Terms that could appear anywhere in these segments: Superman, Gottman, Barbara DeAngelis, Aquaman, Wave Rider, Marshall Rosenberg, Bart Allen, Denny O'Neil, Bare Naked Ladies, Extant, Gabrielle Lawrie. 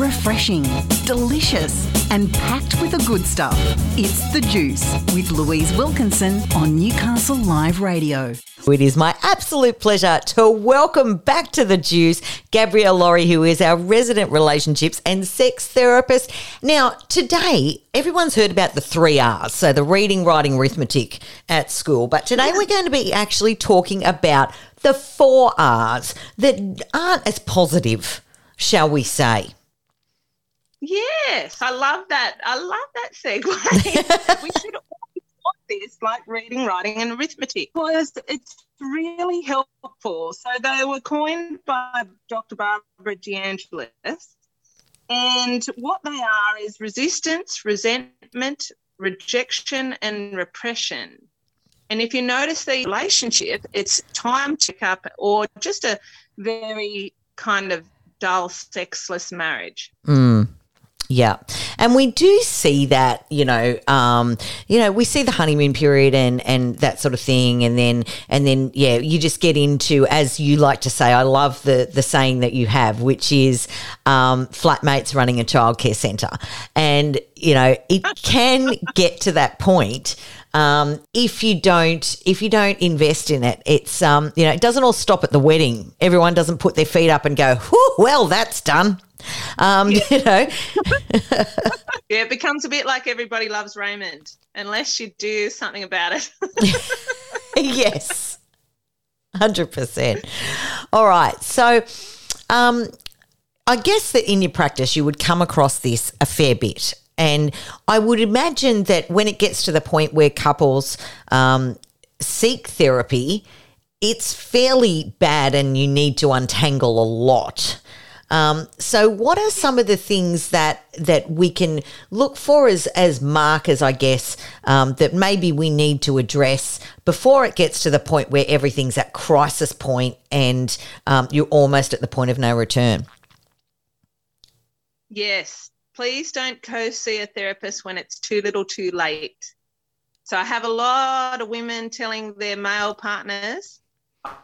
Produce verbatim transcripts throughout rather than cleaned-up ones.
refreshing, delicious and packed with the good stuff. It's The Juice with Louise Wilkinson on Newcastle Live Radio. It is my absolute pleasure to welcome back to The Juice Gabrielle Lawrie, who is our resident relationships and sex therapist. Now, today, everyone's heard about the three R's, so the reading, writing, arithmetic at school. But today yeah. we're going to be actually talking about the four R's that aren't as positive, shall we say. Yes, I love that. I love that segue. We should this, like reading, writing and arithmetic, because it's really helpful. So they were coined by Doctor Barbara DeAngelis, and what they are is resistance, resentment, rejection and repression. And if you notice the relationship, it's time to pick up or just a very kind of dull, sexless marriage. Mm. Yeah, and we do see that, you know, um, you know, we see the honeymoon period and, and that sort of thing, and then and then yeah, you just get into, as you like to say, I love the the saying that you have, which is um, flatmates running a childcare centre, and you know it can get to that point. Um, if you don't, if you don't invest in it, it's um, you know, it doesn't all stop at the wedding. Everyone doesn't put their feet up and go, whew, well, that's done. Um, yeah. You know, yeah, it becomes a bit like Everybody Loves Raymond, unless you do something about it. Yes, one hundred percent. All right, so um, I guess that in your practice you would come across this a fair bit. And I would imagine that when it gets to the point where couples um, seek therapy, it's fairly bad and you need to untangle a lot. Um, so what are some of the things that, that we can look for as, as markers, I guess, um, that maybe we need to address before it gets to the point where everything's at crisis point and um, you're almost at the point of no return? Yes. Please don't co-see a therapist when it's too little too late. So I have a lot of women telling their male partners,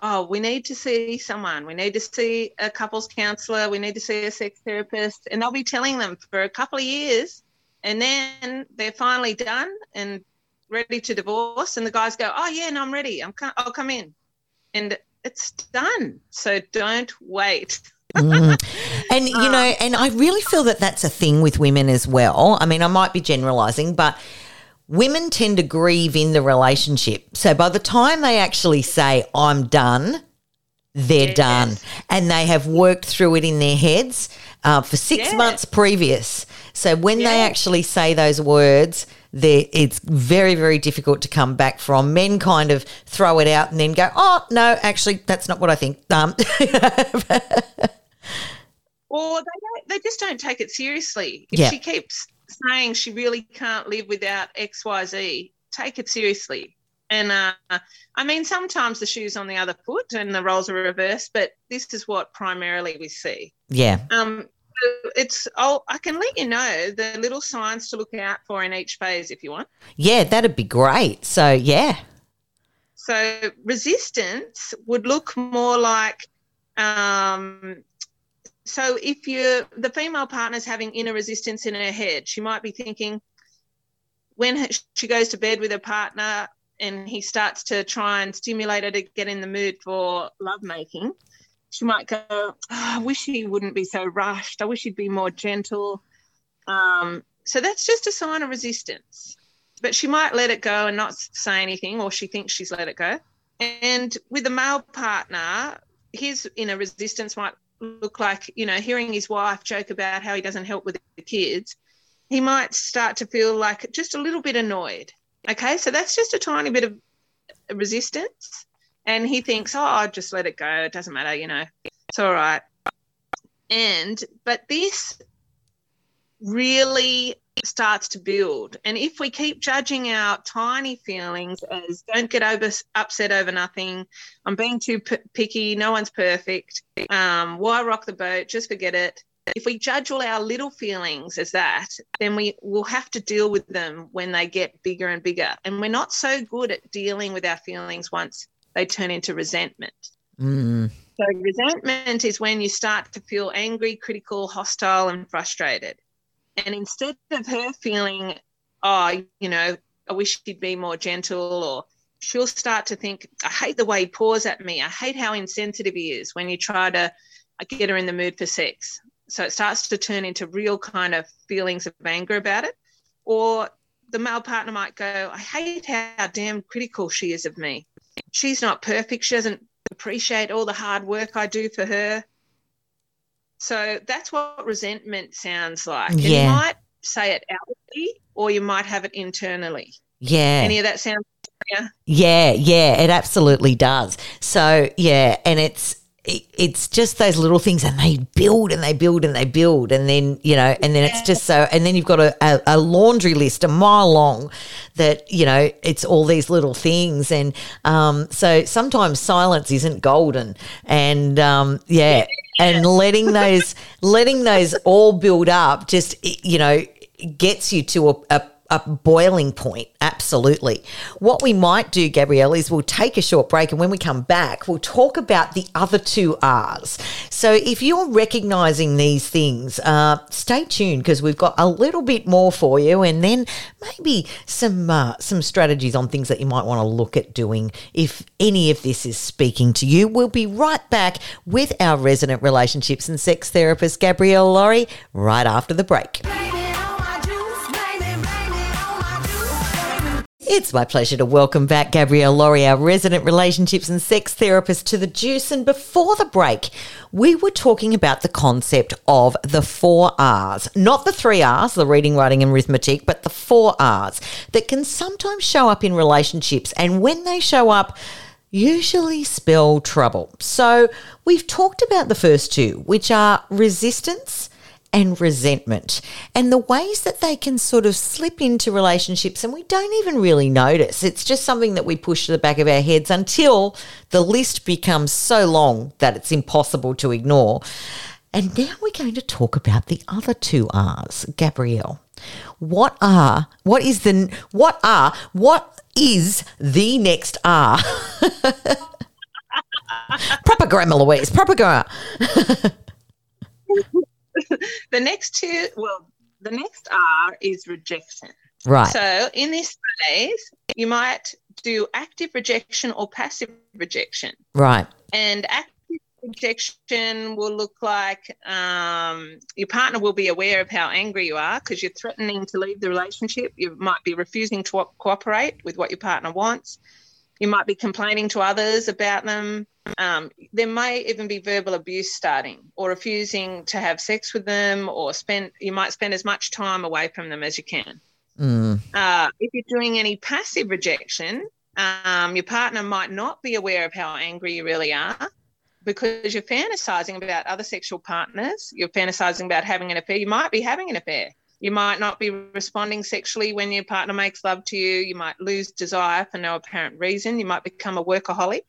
oh, we need to see someone. We need to see a couples counsellor. We need to see a sex therapist. And they'll be telling them for a couple of years, and then they're finally done and ready to divorce. And the guys go, oh, yeah, no, I'm ready. I'm com- I'll come in. And it's done. So don't wait. Mm. And, you know, and I really feel that that's a thing with women as well. I mean, I might be generalising, but women tend to grieve in the relationship. So by the time they actually say, I'm done, they're yes. done. And they have worked through it in their heads uh, for six yes. months previous. So when yes. they actually say those words, it's very, very difficult to come back from. Men kind of throw it out and then go, oh, no, actually, that's not what I think. Um, Or they don't, they just don't take it seriously. If yeah. she keeps saying she really can't live without X, Y, Z, take it seriously. And, uh, I mean, sometimes the shoe's on the other foot and the roles are reversed, but this is what primarily we see. Yeah. Um. It's. I'll, I can let you know the little signs to look out for in each phase if you want. Yeah, that'd be great. So, yeah. So resistance would look more like um, – so if you the female partner's having inner resistance in her head, she might be thinking when she goes to bed with her partner and he starts to try and stimulate her to get in the mood for lovemaking, she might go, oh, I wish he wouldn't be so rushed. I wish he'd be more gentle. Um, so that's just a sign of resistance. But she might let it go and not say anything, or she thinks she's let it go. And with the male partner, his inner resistance might look like, you know, hearing his wife joke about how he doesn't help with the kids, he might start to feel like just a little bit annoyed. Okay, so that's just a tiny bit of resistance, and he thinks, oh, I'll just let it go, it doesn't matter, you know, it's all right. And but this really starts to build, and if we keep judging our tiny feelings as don't get over upset over nothing, I'm being too p- picky, no one's perfect, um why rock the boat, just forget it, if we judge all our little feelings as that, then we will have to deal with them when they get bigger and bigger, and we're not so good at dealing with our feelings once they turn into resentment. Mm. So resentment is when you start to feel angry, critical, hostile, and frustrated. And instead of her feeling, oh, you know, I wish he'd be more gentle, or she'll start to think, I hate the way he paws at me. I hate how insensitive he is when you try to get her in the mood for sex. So it starts to turn into real kind of feelings of anger about it. Or the male partner might go, I hate how damn critical she is of me. She's not perfect. She doesn't appreciate all the hard work I do for her. So that's what resentment sounds like. Yeah. You might say it outwardly, or you might have it internally. Yeah. Any of that sounds familiar? Yeah, yeah, it absolutely does. So, yeah, and it's it, it's just those little things, and they build and they build and they build, and then, you know, and then yeah. it's just so, and then you've got a, a, a laundry list a mile long that, you know, it's all these little things. And um, so sometimes silence isn't golden, and, um, yeah, yeah. And letting those letting those all build up just, you know, gets you to a, a, a boiling point, absolutely. What we might do, Gabrielle, is we'll take a short break, and when we come back, we'll talk about the other two R's. So if you're recognising these things, uh, stay tuned, because we've got a little bit more for you, and then maybe some, uh, some strategies on things that you might want to look at doing if any of this is speaking to you. We'll be right back with our resident relationships and sex therapist, Gabrielle Lawrie, right after the break. It's my pleasure to welcome back Gabrielle Lawrie, our resident relationships and sex therapist, to The Juice. And before the break, we were talking about the concept of the four R's, not the three R's, the reading, writing and arithmetic, but the four R's that can sometimes show up in relationships, and when they show up, usually spell trouble. So we've talked about the first two, which are resistance and resentment, and the ways that they can sort of slip into relationships and we don't even really notice. It's just something that we push to the back of our heads until the list becomes so long that it's impossible to ignore. And now we're going to talk about the other two R's. Gabrielle, what are, what is the, what are, what is the next R? Proper grammar, Louise, proper grammar. The next two, well, the next R is rejection. Right. So in this phase, you might do active rejection or passive rejection. Right. And active rejection will look like um, your partner will be aware of how angry you are because you're threatening to leave the relationship. You might be refusing to co- cooperate with what your partner wants. You might be complaining to others about them. Um, there may even be verbal abuse starting, or refusing to have sex with them, or spend. You might spend as much time away from them as you can. Mm. Uh, if you're doing any passive rejection, um, your partner might not be aware of how angry you really are because you're fantasizing about other sexual partners. You're fantasizing about having an affair. You might be having an affair. You might not be responding sexually when your partner makes love to you. You might lose desire for no apparent reason. You might become a workaholic,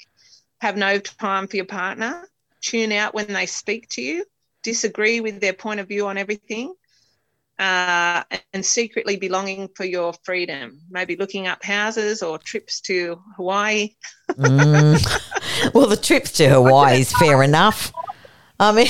have no time for your partner, tune out when they speak to you, disagree with their point of view on everything, uh, and secretly be longing for your freedom, maybe looking up houses or trips to Hawaii. Mm. Well, the trips to Hawaii is fair enough. I mean...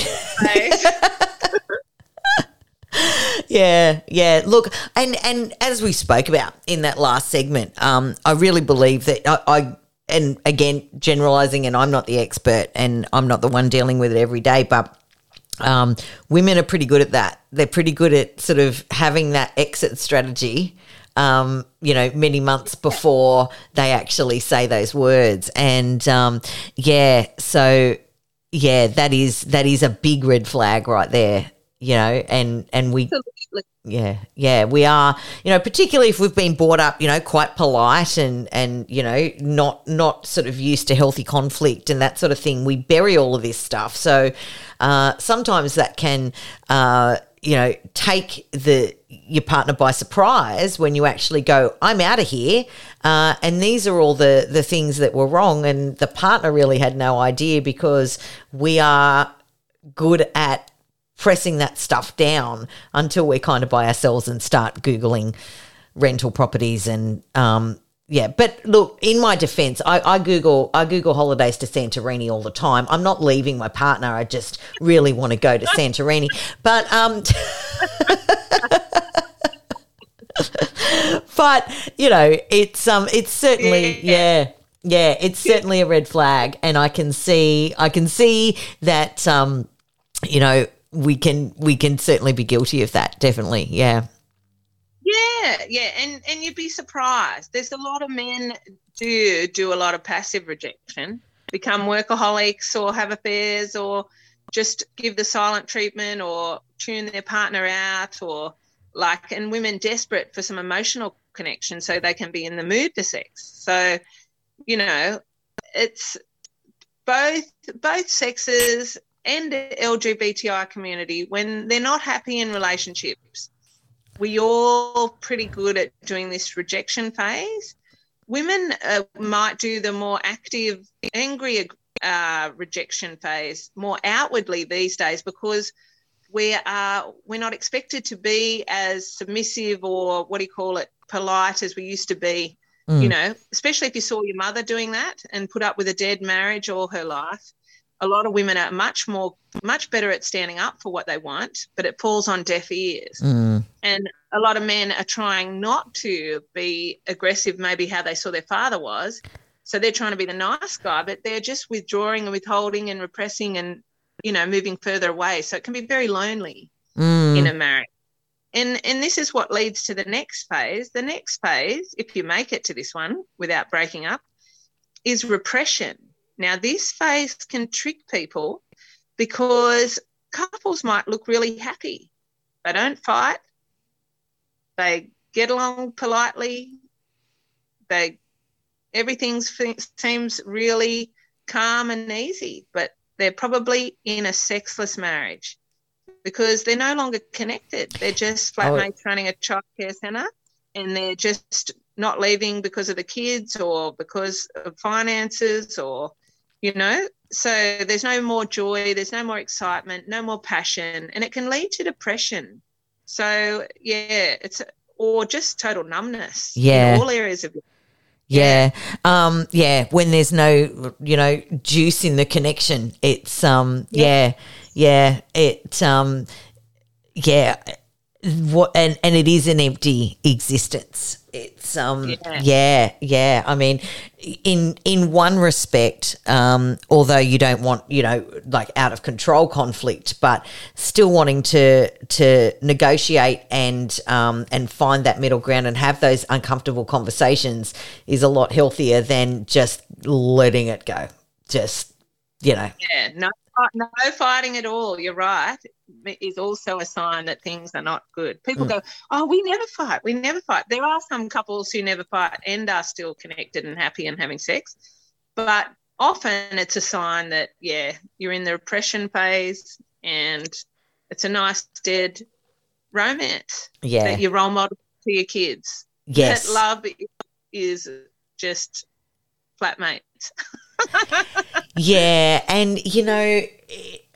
Yeah, yeah. Look, and, and as we spoke about in that last segment, um, I really believe that I, I – and again, generalising, and I'm not the expert and I'm not the one dealing with it every day, but um, women are pretty good at that. They're pretty good at sort of having that exit strategy, um, you know, many months before they actually say those words. And, um, yeah, so, yeah, that is that is a big red flag right there. You know, and, and we, Absolutely. yeah, yeah, we are, you know, particularly if we've been brought up, you know, quite polite and, and, you know, not, not sort of used to healthy conflict and that sort of thing. We bury all of this stuff. So uh, sometimes that can, uh, you know, take the, your partner by surprise when you actually go, I'm out of here. Uh, and these are all the, the things that were wrong. And the partner really had no idea because we are good at pressing that stuff down until we're kind of by ourselves and start Googling rental properties and, um, Yeah, but look, in my defence, I, I Google I Google holidays to Santorini all the time. I'm not leaving my partner. I just really want to go to Santorini. But um, but you know, it's um, it's certainly yeah, yeah, it's certainly a red flag, and I can see I can see that um, you know, we can we can certainly be guilty of that. Definitely, yeah. Yeah, yeah, and, and you'd be surprised. There's a lot of men do do a lot of passive rejection, become workaholics or have affairs or just give the silent treatment or tune their partner out, or like, and women desperate for some emotional connection so they can be in the mood for sex. So, you know, it's both both sexes and the L G B T I community, when they're not happy in relationships, we all pretty good at doing this rejection phase. Women uh, might do the more active, angry uh, rejection phase more outwardly these days, because we are, we're not expected to be as submissive or, what do you call it, polite as we used to be, mm. you know, especially if you saw your mother doing that and put up with a dead marriage all her life. A lot of women are much more, much better at standing up for what they want, but it falls on deaf ears. Mm. And a lot of men are trying not to be aggressive, maybe how they saw their father was. So they're trying to be the nice guy, but they're just withdrawing and withholding and repressing and, you know, moving further away. So it can be very lonely mm. in a marriage. And, and this is what leads to the next phase. The next phase, if you make it to this one without breaking up, is repression. Now, this phase can trick people, because couples might look really happy. They don't fight. They get along politely. They everything seems really calm and easy, but they're probably in a sexless marriage because they're no longer connected. They're just flatmates oh. running a childcare centre, and they're just not leaving because of the kids or because of finances or, you know, so there's no more joy, there's no more excitement, no more passion, and it can lead to depression. So, yeah, it's or just total numbness yeah. in all areas of life. Yeah. Um, yeah, when there's no, you know, juice in the connection, it's, um, yeah, yeah, yeah it, um, yeah, what, and, and it is an empty existence. It's, um, yeah. yeah, yeah. I mean, in in one respect, um, although you don't want, you know, like out of control conflict, but still wanting to to negotiate and um, and find that middle ground and have those uncomfortable conversations is a lot healthier than just letting it go. Just, you know. Yeah, no, no fighting at all. You're right. Is also a sign that things are not good. People mm. go, oh, we never fight, we never fight. There are some couples who never fight and are still connected and happy and having sex, but often it's a sign that, yeah, you're in the repression phase and it's a nice dead romance yeah. that you role model to your kids. Yes. That love is just flatmates. yeah, and, you know,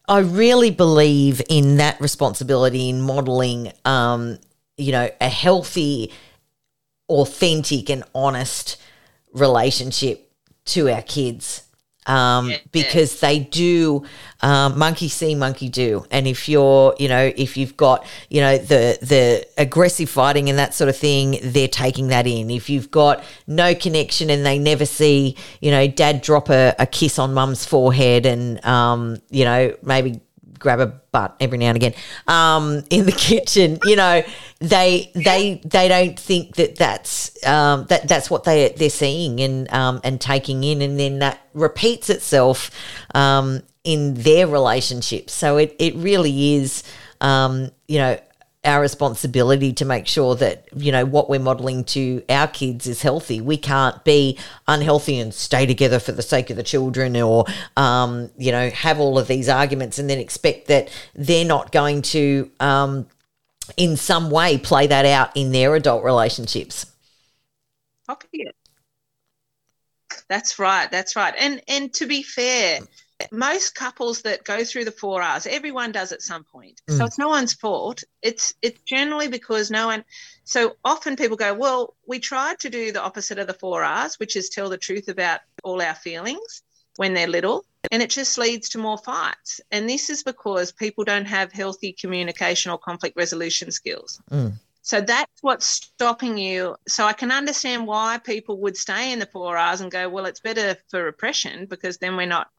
I really believe in that responsibility in modelling, um, you know, a healthy, authentic and honest relationship to our kids um, yeah. because they do um, monkey see, monkey do. And if you're, you know, if you've got, you know, the, the aggressive fighting and that sort of thing, they're taking that in. If you've got no connection and they never see, you know, dad drop a, a kiss on mum's forehead and, um, you know, maybe grab a butt every now and again um, in the kitchen, you know, they they they don't think that that's um, that that's what they they're seeing and um, and taking in, and then that repeats itself um, in their relationship. So it it really is um, you know, our responsibility to make sure that, you know, what we're modelling to our kids is healthy. We can't be unhealthy and stay together for the sake of the children or, um, you know, have all of these arguments and then expect that they're not going to um, in some way play that out in their adult relationships. Copy it. That's right. That's right. And, and to be fair, most couples that go through the four R's, everyone does at some point. Mm. So it's no one's fault. It's it's generally because no one – so often people go, well, we tried to do the opposite of the four R's, which is tell the truth about all our feelings when they're little, and it just leads to more fights. And this is because people don't have healthy communication or conflict resolution skills. Mm. So that's what's stopping you. So I can understand why people would stay in the four R's and go, well, it's better for repression because then we're not –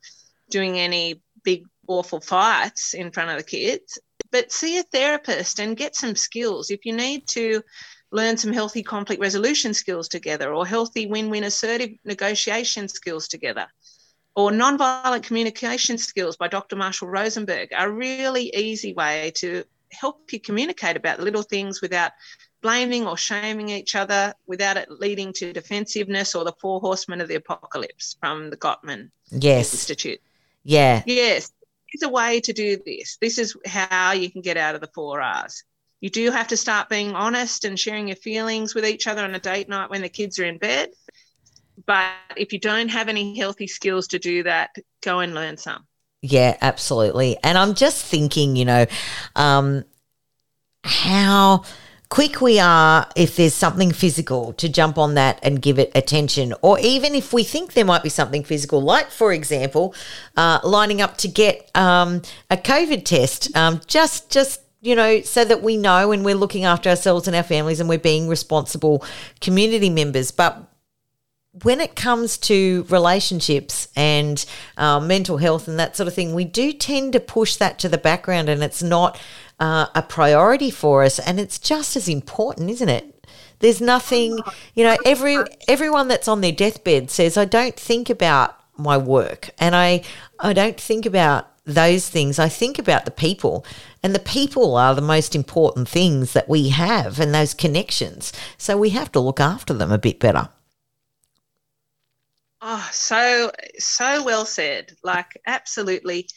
doing any big awful fights in front of the kids. But see a therapist and get some skills. If you need to learn some healthy conflict resolution skills together, or healthy win-win assertive negotiation skills together, or nonviolent communication skills by Doctor Marshall Rosenberg, are a really easy way to help you communicate about little things without blaming or shaming each other, without it leading to defensiveness or the four horsemen of the apocalypse from the Gottman yes. Institute. Yeah. Yes. There's a way to do this. This is how you can get out of the four R's. You do have to start being honest and sharing your feelings with each other on a date night when the kids are in bed. But if you don't have any healthy skills to do that, go and learn some. Yeah, absolutely. And I'm just thinking, you know, um, how quick we are if there's something physical to jump on that and give it attention, or even if we think there might be something physical, like, for example, uh, lining up to get um, a COVID test, um, just just, you know, so that we know and we're looking after ourselves and our families and we're being responsible community members. But when it comes to relationships and uh, mental health and that sort of thing, we do tend to push that to the background, and it's not uh, a priority for us. And it's just as important, isn't it? There's nothing, you know, every everyone that's on their deathbed says, I don't think about my work, and I, I don't think about those things. I think about the people, and the people are the most important things that we have, and those connections. So we have to look after them a bit better. Oh, so, so well said. Like, absolutely.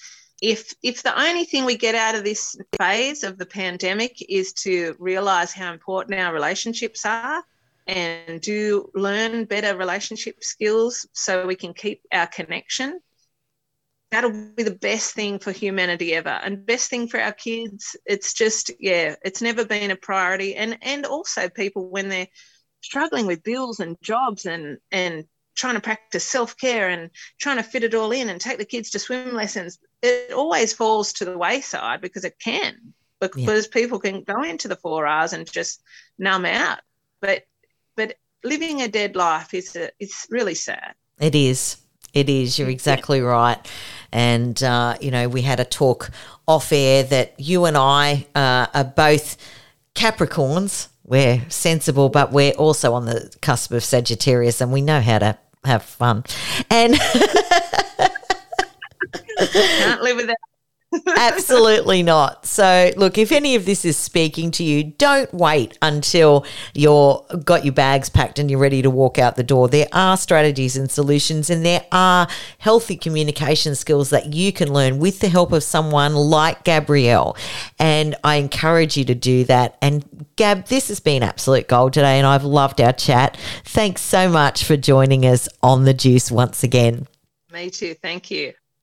If if the only thing we get out of this phase of the pandemic is to realise how important our relationships are and do learn better relationship skills so we can keep our connection, that'll be the best thing for humanity ever, and best thing for our kids. It's just, yeah, it's never been a priority. And, and also people when they're struggling with bills and jobs and and trying to practice self-care and trying to fit it all in and take the kids to swim lessons, it always falls to the wayside because it can, because yeah. people can go into the four R's and just numb out. But but living a dead life is a, it's really sad. It is. It is. You're exactly right. And, uh, you know, we had a talk off air that you and I uh, are both Capricorns. We're sensible, but we're also on the cusp of Sagittarius, and we know how to have fun. And can't live without. Absolutely not. So, look, if any of this is speaking to you, don't wait until you're got your bags packed and you're ready to walk out the door. There are strategies and solutions, and there are healthy communication skills that you can learn with the help of someone like Gabrielle. And I encourage you to do that. And Gab, this has been absolute gold today, and I've loved our chat. Thanks so much for joining us on The Juice once again. Me too. Thank you.